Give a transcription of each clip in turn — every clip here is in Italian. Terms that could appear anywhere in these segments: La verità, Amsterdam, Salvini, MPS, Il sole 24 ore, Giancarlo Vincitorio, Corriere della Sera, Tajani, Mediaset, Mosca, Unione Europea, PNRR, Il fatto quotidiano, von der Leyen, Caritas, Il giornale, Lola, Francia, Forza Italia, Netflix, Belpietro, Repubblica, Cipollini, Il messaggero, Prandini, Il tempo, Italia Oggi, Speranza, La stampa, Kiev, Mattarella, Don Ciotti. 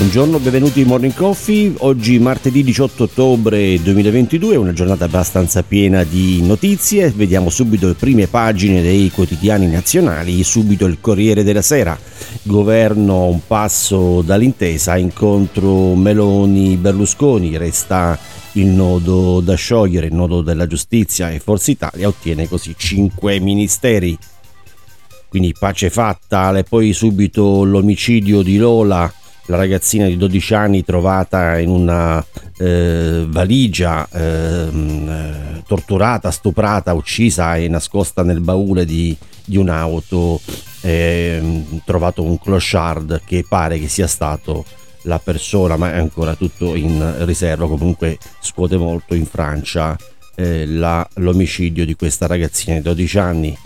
Buongiorno, benvenuti in Morning Coffee. Oggi martedì 18 ottobre 2022, una giornata abbastanza piena di notizie. Vediamo subito le prime pagine dei quotidiani nazionali, subito il Corriere della Sera. Governo un passo dall'intesa, incontro Meloni Berlusconi, resta il nodo da sciogliere, il nodo della giustizia, e Forza Italia ottiene così 5 ministeri. Quindi pace fatta, e poi subito l'omicidio di Lola, la ragazzina di 12 anni trovata in una valigia, torturata, stuprata, uccisa e nascosta nel baule di un'auto. Trovato un clochard che pare che sia stato la persona, ma è ancora tutto in riserva. Comunque scuote molto in Francia l'omicidio di questa ragazzina di 12 anni.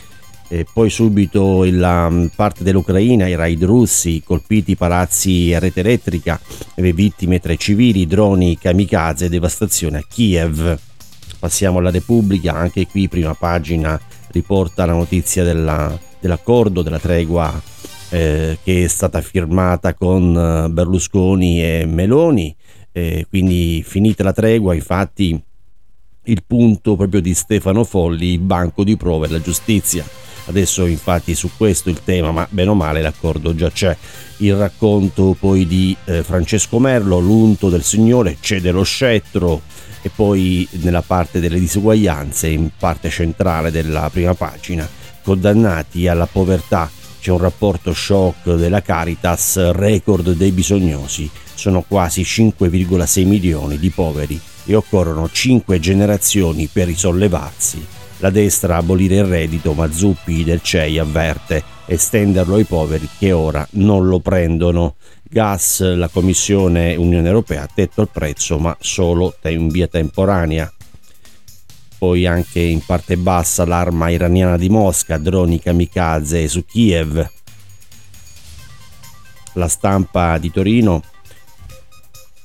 E poi subito la parte dell'Ucraina, i raid russi, colpiti palazzi a rete elettrica, vittime 3 civili, droni kamikaze, devastazione a Kiev. Passiamo alla Repubblica, anche qui prima pagina riporta la notizia dell'accordo, della tregua che è stata firmata con Berlusconi e Meloni, quindi finita la tregua, infatti il punto proprio di Stefano Folli, il banco di prova e la giustizia. Adesso infatti su questo il tema, ma bene o male l'accordo già c'è. Il racconto poi di Francesco Merlo, l'unto del Signore cede lo scettro, e poi nella parte delle disuguaglianze, in parte centrale della prima pagina, condannati alla povertà, c'è un rapporto shock della Caritas, record dei bisognosi, sono quasi 5,6 milioni di poveri e occorrono 5 generazioni per risollevarsi. La destra abolire il reddito, ma Zuppi del CEI avverte, estenderlo ai poveri che ora non lo prendono. Gas, la Commissione Unione Europea, tetto al prezzo ma solo in via temporanea. Poi anche in parte bassa l'arma iraniana di Mosca, droni kamikaze su Kiev. La Stampa di Torino,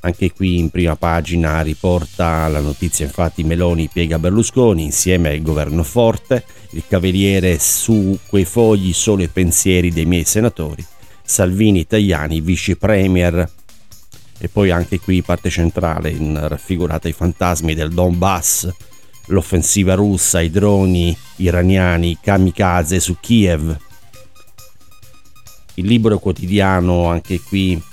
anche qui in prima pagina, riporta la notizia, infatti Meloni piega Berlusconi insieme al governo forte, il Cavaliere su quei fogli solo i pensieri dei miei senatori, Salvini, Tajani, vice premier. E poi anche qui parte centrale, raffigurata i fantasmi del Donbass, l'offensiva russa, i droni iraniani, kamikaze su Kiev. Il Libero quotidiano, anche qui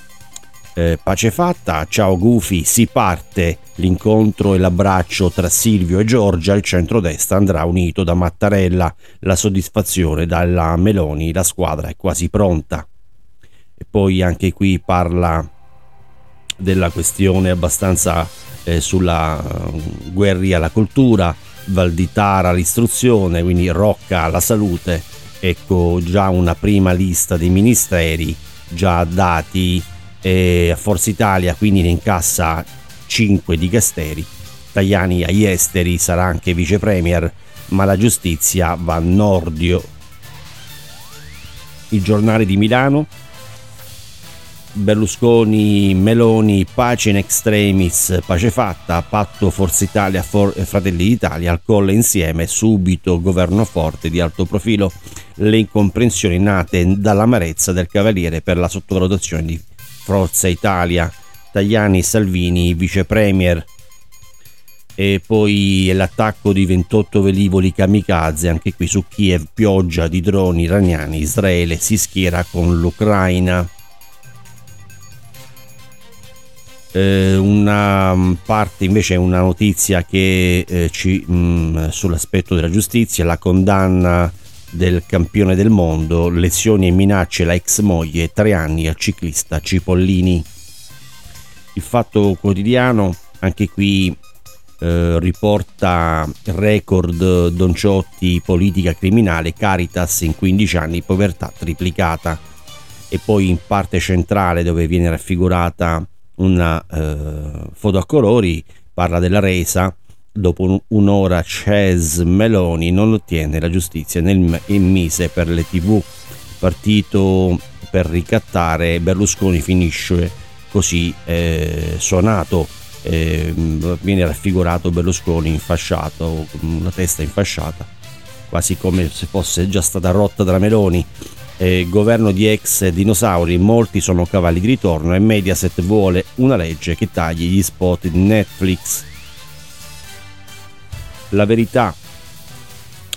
pace fatta, ciao Gufi, si parte, l'incontro e l'abbraccio tra Silvio e Giorgia, il centrodestra andrà unito da Mattarella, la soddisfazione dalla Meloni, la squadra è quasi pronta. E poi anche qui parla della questione abbastanza sulla guerra alla cultura, Valditara all'istruzione, quindi Rocca alla salute. Ecco già una prima lista dei ministeri già dati a Forza Italia, quindi ne incassa 5 dicasteri, Tajani agli esteri, sarà anche vice premier, ma la giustizia va a Nordio. Il Giornale di Milano, Berlusconi, Meloni, pace in extremis, pace fatta, patto Forza Italia, Fratelli d'Italia, al Colle insieme, subito governo forte di alto profilo, le incomprensioni nate dall'amarezza del Cavaliere per la sottovalutazione di Forza Italia, Tajani, Salvini, vice premier. E poi l'attacco di 28 velivoli kamikaze, anche qui su Kiev, pioggia di droni iraniani, Israele si schiera con l'Ucraina. Una parte invece, una notizia che sull'aspetto della giustizia, la condanna del campione del mondo, lezioni e minacce, la ex moglie, 3 anni al ciclista Cipollini. Il Fatto Quotidiano, anche qui riporta record Don Ciotti, politica criminale, Caritas in 15 anni povertà triplicata. E poi in parte centrale, dove viene raffigurata una foto a colori, parla della resa, dopo un'ora CES, Meloni non ottiene la giustizia nel mise per le tv, partito per ricattare Berlusconi finisce così suonato, viene raffigurato Berlusconi infasciato, con la testa infasciata, quasi come se fosse già stata rotta dalla Meloni. governo di ex dinosauri, molti sono cavalli di ritorno e Mediaset vuole una legge che tagli gli spot di Netflix. La verità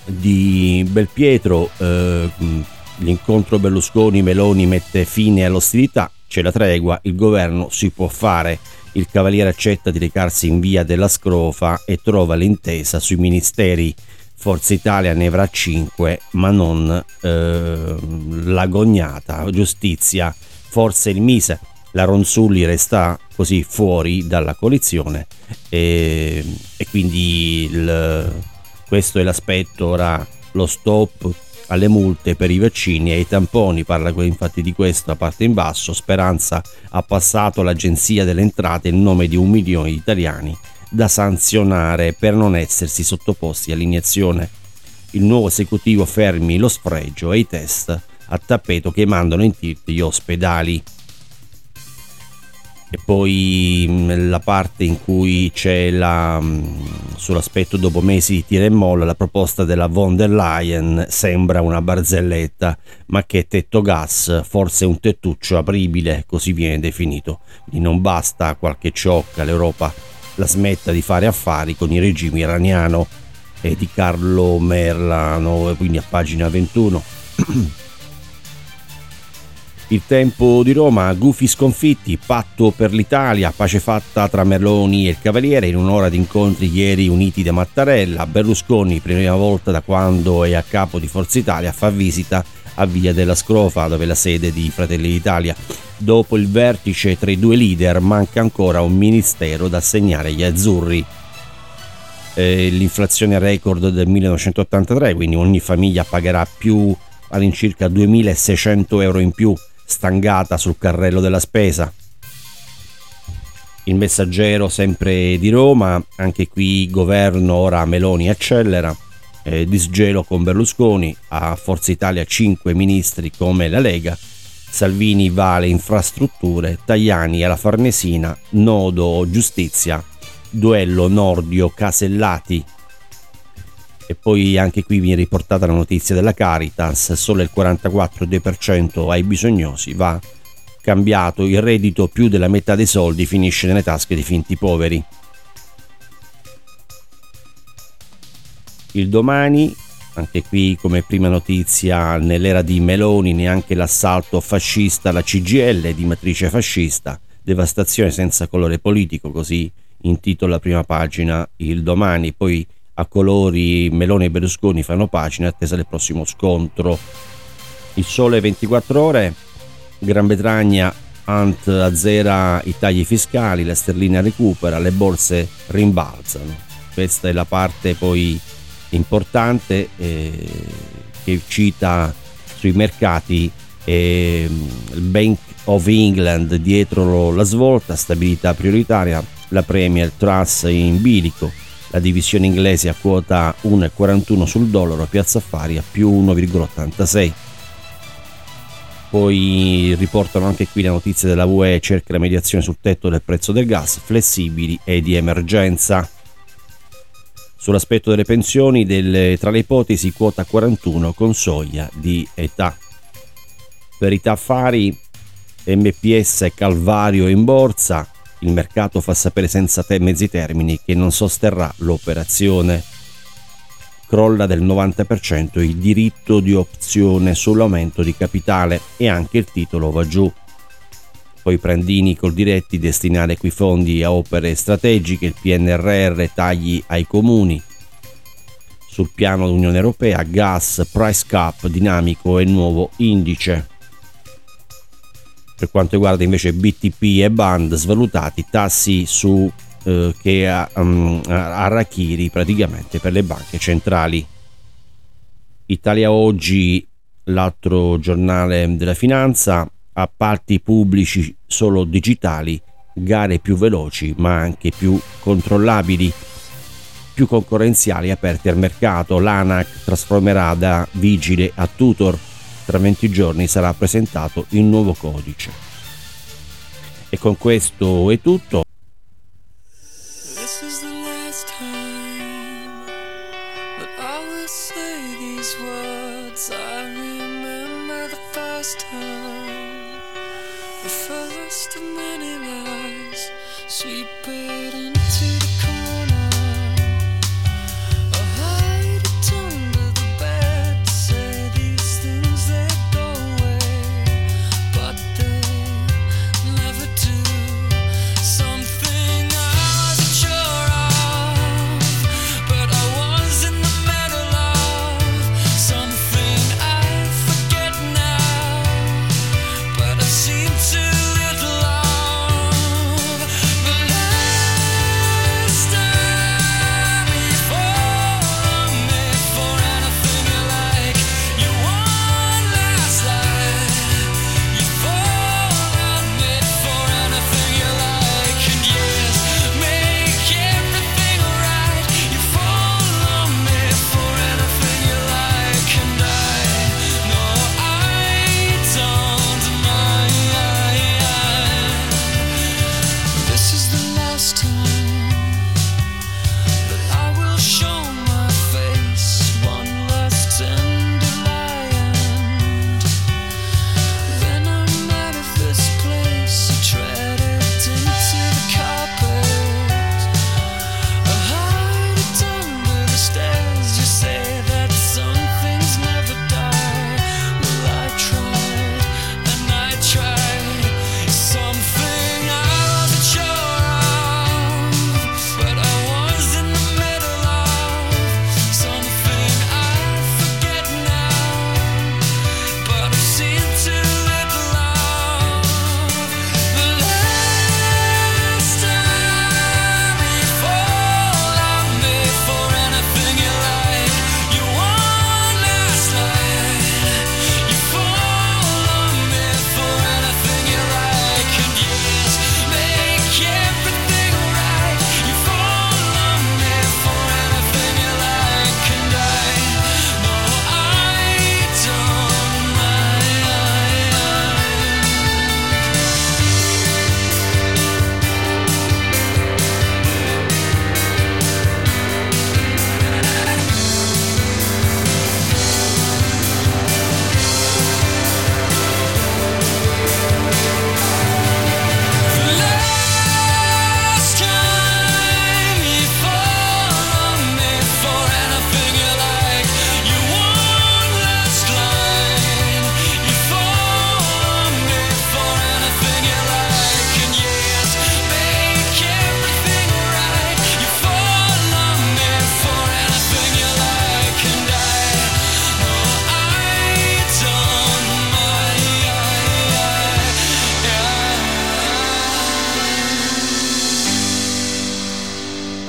di Belpietro, l'incontro Berlusconi Meloni mette fine all'ostilità, c'è la tregua, il governo si può fare, il cavaliere accetta di recarsi in via della Scrofa e trova l'intesa sui ministeri. Forza Italia ne avrà 5 ma non l'agognata giustizia, forse il Mise, la Ronzulli resta così fuori dalla coalizione e quindi questo è l'aspetto. Ora lo stop alle multe per i vaccini e ai tamponi, parla infatti di questo a parte in basso. Speranza ha passato all'Agenzia delle Entrate il nome di 1 milione di italiani da sanzionare per non essersi sottoposti all'iniezione. Il nuovo esecutivo fermi lo sfregio e i test a tappeto che mandano in tilt gli ospedali. E poi la parte in cui c'è sull'aspetto dopo mesi di tira e molla, la proposta della von der Leyen sembra una barzelletta, ma che tetto gas, forse un tettuccio apribile, così viene definito. Quindi non basta qualche ciocca, l'Europa la smetta di fare affari con il regime iraniano, e di Carlo Merlano, quindi a pagina 21. Il Tempo di Roma, gufi sconfitti, patto per l'Italia, pace fatta tra Meloni e il Cavaliere in un'ora di incontri ieri uniti da Mattarella. Berlusconi, prima volta da quando è a capo di Forza Italia, fa visita a Via della Scrofa, dove è la sede di Fratelli d'Italia. Dopo il vertice tra i due leader manca ancora un ministero da assegnare agli azzurri. L'inflazione record del 1983, quindi ogni famiglia pagherà più all'incirca 2.600 euro in più, stangata sul carrello della spesa. Il Messaggero, sempre di Roma, anche qui governo, ora Meloni accelera, disgelo con Berlusconi, a Forza Italia 5 ministri come la Lega. Salvini va alle infrastrutture, Tajani alla Farnesina, nodo giustizia, duello Nordio Casellati. E poi anche qui viene riportata la notizia della Caritas, solo il 44% ai bisognosi, va cambiato il reddito, più della metà dei soldi finisce nelle tasche dei finti poveri. Il Domani, anche qui come prima notizia, nell'era di Meloni neanche l'assalto fascista alla CGIL di matrice fascista, devastazione senza colore politico, così intitola la prima pagina Il Domani. Poi a colori Meloni e Berlusconi fanno pace in attesa del prossimo scontro. Il Sole 24 Ore, Gran Bretagna azzera i tagli fiscali, la sterlina recupera, le borse rimbalzano. Questa è la parte poi importante che cita sui mercati. Il Bank of England dietro la svolta, stabilità prioritaria, la Premier Truss in bilico. La divisione inglese a quota 1,41 sul dollaro, piazza affari a più 1,86. Poi riportano anche qui la notizia della UE, cerca la mediazione sul tetto del prezzo del gas, flessibili e di emergenza. Sull'aspetto delle pensioni, tra le ipotesi quota 41 con soglia di età. Verità affari, MPS calvario in borsa. Il mercato fa sapere senza mezzi termini che non sosterrà l'operazione. Crolla del 90% il diritto di opzione sull'aumento di capitale e anche il titolo va giù. Poi Prandini col Diretti, destinare quei fondi a opere strategiche, il PNRR, tagli ai comuni. Sul piano dell'Unione Europea, gas, price cap dinamico e nuovo indice. Per quanto riguarda invece BTP e Band, svalutati tassi su che arachiri praticamente per le banche centrali. Italia Oggi, l'altro giornale della finanza, appalti pubblici solo digitali, gare più veloci ma anche più controllabili, più concorrenziali, aperte al mercato. L'ANAC trasformerà da vigile a tutor. Tra 20 giorni sarà presentato il nuovo codice. E con questo è tutto.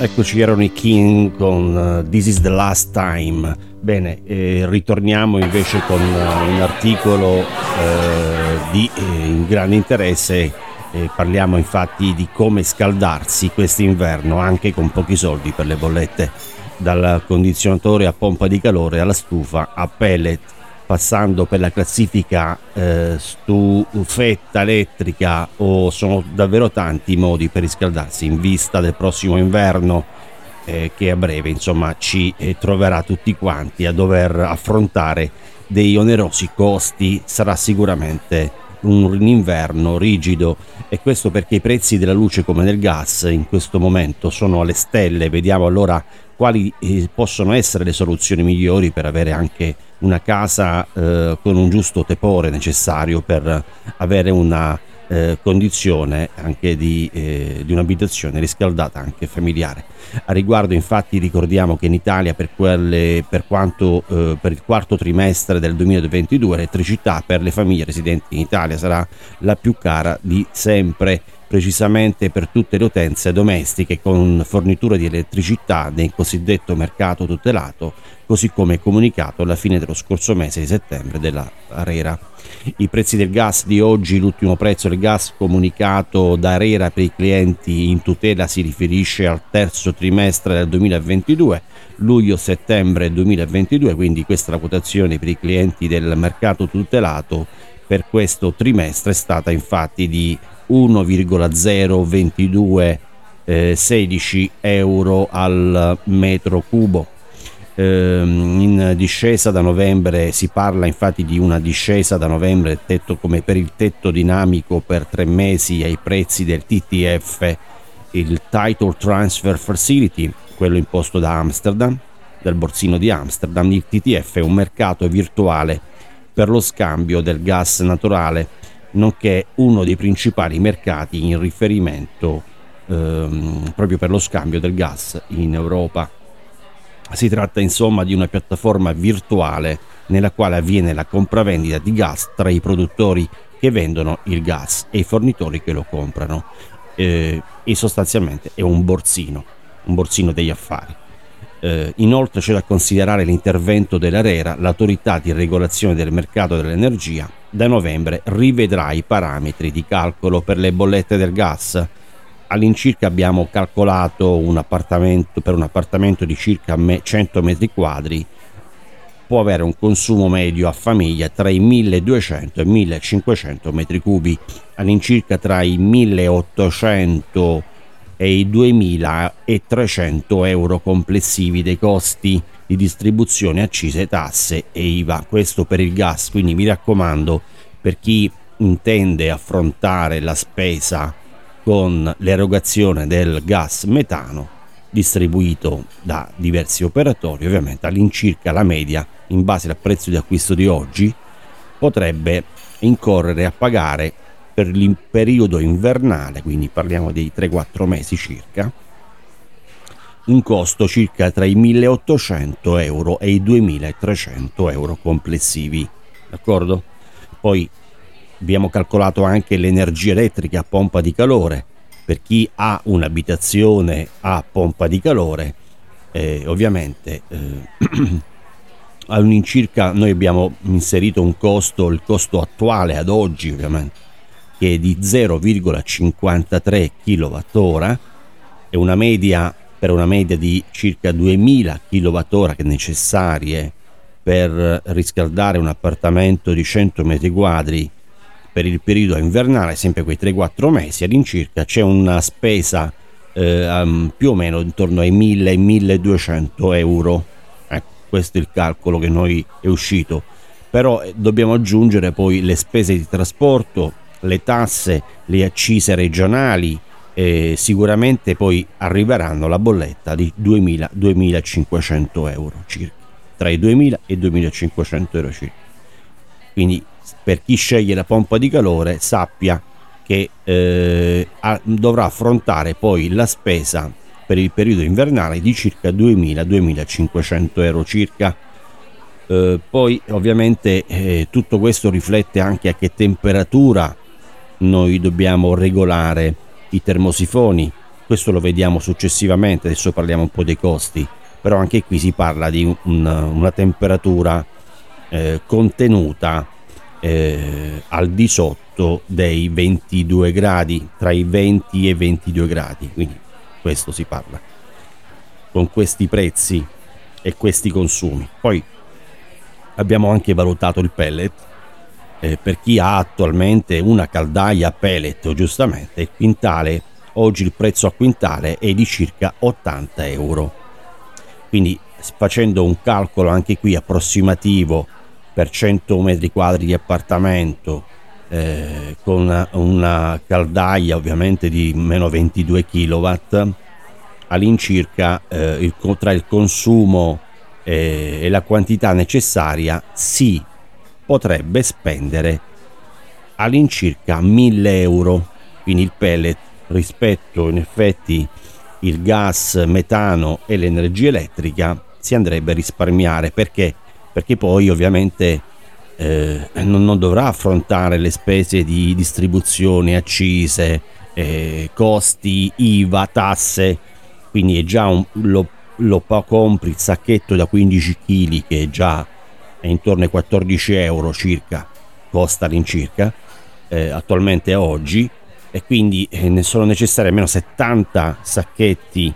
Eccoci, erano i King con This is the last time. Bene, ritorniamo invece con un articolo di grande interesse. Parliamo infatti di come scaldarsi quest'inverno anche con pochi soldi per le bollette, dal condizionatore a pompa di calore alla stufa a pellet, passando per la classifica stufetta elettrica. Sono davvero tanti i modi per riscaldarsi in vista del prossimo inverno che a breve insomma ci troverà tutti quanti a dover affrontare dei onerosi costi. Sarà sicuramente un inverno rigido, e questo perché i prezzi della luce come del gas in questo momento sono alle stelle. Vediamo allora quali possono essere le soluzioni migliori per avere anche una casa con un giusto tepore necessario per avere una condizione anche di un'abitazione riscaldata anche familiare. A riguardo infatti ricordiamo che in Italia per il quarto trimestre del 2022 l'elettricità per le famiglie residenti in Italia sarà la più cara di sempre, precisamente per tutte le utenze domestiche con fornitura di elettricità nel cosiddetto mercato tutelato, così come comunicato alla fine dello scorso mese di settembre della ARERA. I prezzi del gas di oggi: l'ultimo prezzo del gas comunicato da ARERA per i clienti in tutela si riferisce al terzo trimestre del 2022, luglio-settembre 2022, quindi questa è la quotazione per i clienti del mercato tutelato. Per questo trimestre è stata infatti di 1,022 16 euro al metro cubo. in discesa da novembre. Si parla infatti di una discesa da novembre come per il tetto dinamico per 3 mesi ai prezzi del TTF, il Title Transfer Facility, quello imposto da Amsterdam, dal borsino di Amsterdam. Il TTF è un mercato virtuale per lo scambio del gas naturale, nonché uno dei principali mercati in riferimento proprio per lo scambio del gas in Europa. Si tratta insomma di una piattaforma virtuale nella quale avviene la compravendita di gas tra i produttori che vendono il gas e i fornitori che lo comprano, e sostanzialmente è un borsino degli affari. Inoltre c'è da considerare l'intervento dell'ARERA, l'autorità di regolazione del mercato dell'energia. Da novembre rivedrà i parametri di calcolo per le bollette del gas. All'incirca abbiamo calcolato per un appartamento di circa 100 metri quadri può avere un consumo medio a famiglia tra i 1200 e 1500 metri cubi, all'incirca tra i 1800 e i 2300 euro complessivi dei costi di distribuzione, accise, tasse e IVA. Questo per il gas, quindi mi raccomando, per chi intende affrontare la spesa con l'erogazione del gas metano distribuito da diversi operatori, ovviamente all'incirca la media in base al prezzo di acquisto di oggi potrebbe incorrere a pagare per il periodo invernale, quindi parliamo dei 3-4 mesi circa, un costo circa tra i 1800 euro e i 2300 euro complessivi, d'accordo? Poi abbiamo calcolato anche l'energia elettrica a pompa di calore per chi ha un'abitazione a pompa di calore. Ovviamente all'incirca noi abbiamo inserito il costo attuale ad oggi ovviamente, che è di 0,53 kWh, è una media di circa 2000 kWh necessarie per riscaldare un appartamento di 100 metri quadri per il periodo invernale, sempre quei 3-4 mesi all'incirca. C'è una spesa più o meno intorno ai 1000-1200 euro. Ecco, questo è il calcolo che noi è uscito. Però dobbiamo aggiungere poi le spese di trasporto, le tasse, le accise regionali, e sicuramente poi arriveranno la bolletta di 2000-2500 euro circa, tra i 2000 e 2500 euro circa. Quindi per chi sceglie la pompa di calore sappia che dovrà affrontare poi la spesa per il periodo invernale di circa 2000-2500 euro circa. Poi ovviamente tutto questo riflette anche a che temperatura noi dobbiamo regolare i termosifoni. Questo lo vediamo successivamente, adesso parliamo un po' dei costi, però anche qui si parla di una temperatura contenuta al di sotto dei 22 gradi, tra i 20 e 22 gradi, quindi questo si parla con questi prezzi e questi consumi. Poi abbiamo anche valutato il pellet per chi ha attualmente una caldaia a pellet, giustamente il quintale, oggi il prezzo a quintale è di circa 80 euro, quindi facendo un calcolo anche qui approssimativo per 100 metri quadri di appartamento con una caldaia ovviamente di meno 22 kW all'incirca, tra il consumo e la quantità necessaria si potrebbe spendere all'incirca 1000 euro. Quindi il pellet rispetto in effetti il gas metano e l'energia elettrica si andrebbe a risparmiare, perché poi ovviamente non dovrà affrontare le spese di distribuzione, accise, costi, IVA, tasse, quindi è già lo compri il sacchetto da 15 kg che già è intorno ai 14 euro circa, costa all'incirca attualmente oggi, e quindi ne sono necessari almeno 70 sacchetti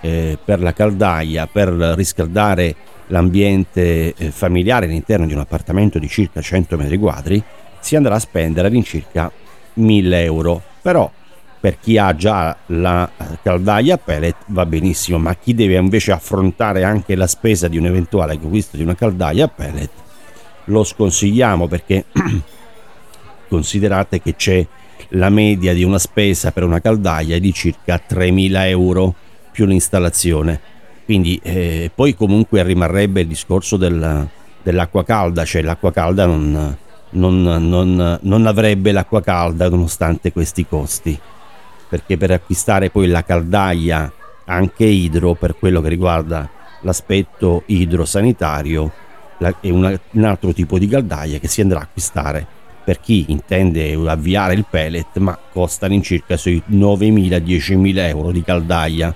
per la caldaia per riscaldare l'ambiente familiare all'interno di un appartamento di circa 100 metri quadri. Si andrà a spendere all'incirca 1000 euro, però per chi ha già la caldaia pellet va benissimo, ma chi deve invece affrontare anche la spesa di un eventuale acquisto di una caldaia pellet lo sconsigliamo, perché considerate che c'è la media di una spesa per una caldaia di circa 3.000 euro più l'installazione, quindi poi comunque rimarrebbe il discorso dell'acqua calda, cioè l'acqua calda non avrebbe l'acqua calda nonostante questi costi, perché per acquistare poi la caldaia anche idro, per quello che riguarda l'aspetto idrosanitario, è un altro tipo di caldaia che si andrà a acquistare per chi intende avviare il pellet, ma costa all'incirca sui 9.000-10.000 euro di caldaia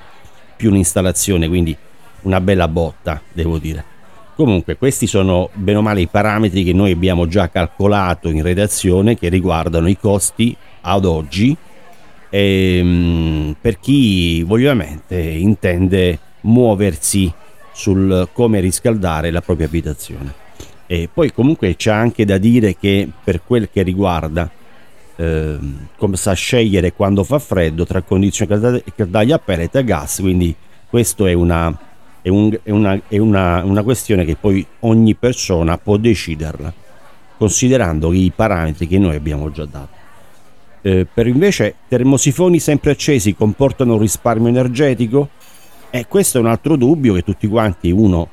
più un'installazione, quindi una bella botta, devo dire. Comunque questi sono bene o male i parametri che noi abbiamo già calcolato in redazione che riguardano i costi ad oggi, per chi ovviamente intende muoversi sul come riscaldare la propria abitazione. E poi comunque c'è anche da dire che per quel che riguarda come sa scegliere quando fa freddo tra condizioni caldaia pellet e gas, quindi questo è una questione che poi ogni persona può deciderla considerando i parametri che noi abbiamo già dato. Per invece termosifoni sempre accesi comportano un risparmio energetico, e questo è un altro dubbio che tutti quanti uno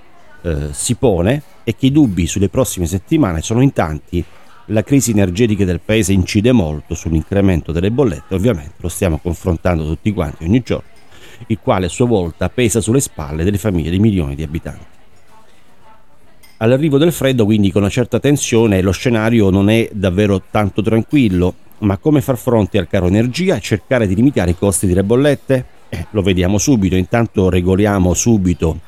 si pone, e che i dubbi sulle prossime settimane sono in tanti. La crisi energetica del paese incide molto sull'incremento delle bollette, ovviamente lo stiamo confrontando tutti quanti ogni giorno, il quale a sua volta pesa sulle spalle delle famiglie di milioni di abitanti. All'arrivo del freddo, quindi, con una certa tensione, lo scenario non è davvero tanto tranquillo, ma come far fronte al caro energia e cercare di limitare i costi delle bollette? Lo vediamo subito, intanto regoliamo subito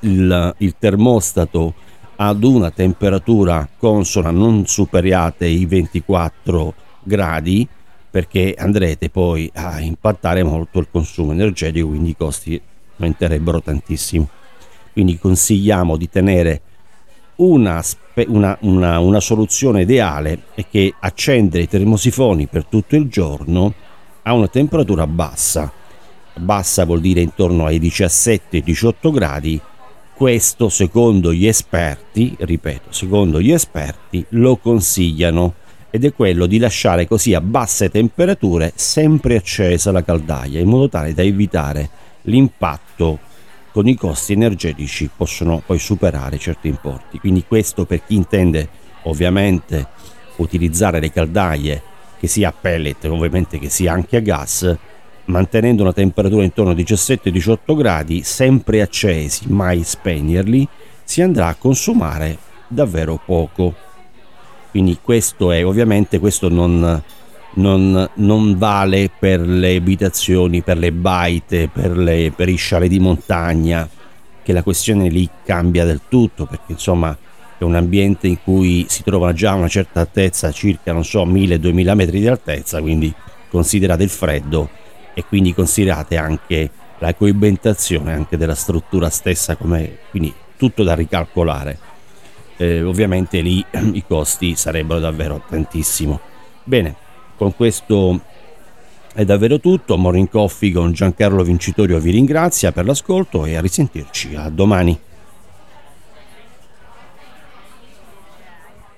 il termostato ad una temperatura consona, non superiate i 24 gradi, perché andrete poi a impattare molto il consumo energetico, quindi i costi aumenterebbero tantissimo. Quindi consigliamo di tenere una soluzione ideale, è che accendere i termosifoni per tutto il giorno a una temperatura bassa, vuol dire intorno ai 17-18 gradi. Questo secondo gli esperti, ripeto, secondo gli esperti lo consigliano, ed è quello di lasciare così a basse temperature sempre accesa la caldaia, in modo tale da evitare l'impatto con i costi energetici che possono poi superare certi importi. Quindi questo per chi intende ovviamente utilizzare le caldaie che sia a pellet, ovviamente che sia anche a gas, mantenendo una temperatura intorno a 17-18 gradi, sempre accesi, mai spegnerli, si andrà a consumare davvero poco. Quindi questo è ovviamente, questo non vale per le abitazioni, per le baite, per i chalet di montagna, che la questione lì cambia del tutto, perché insomma è un ambiente in cui si trova già a una certa altezza, circa 1.000-2.000 metri di altezza, quindi considerate il freddo e quindi considerate anche la coibentazione anche della struttura stessa, come quindi tutto da ricalcolare. Ovviamente lì i costi sarebbero davvero tantissimo. Bene, con questo è davvero tutto. Morning Coffee con Giancarlo Vincitorio vi ringrazia per l'ascolto e a risentirci a domani.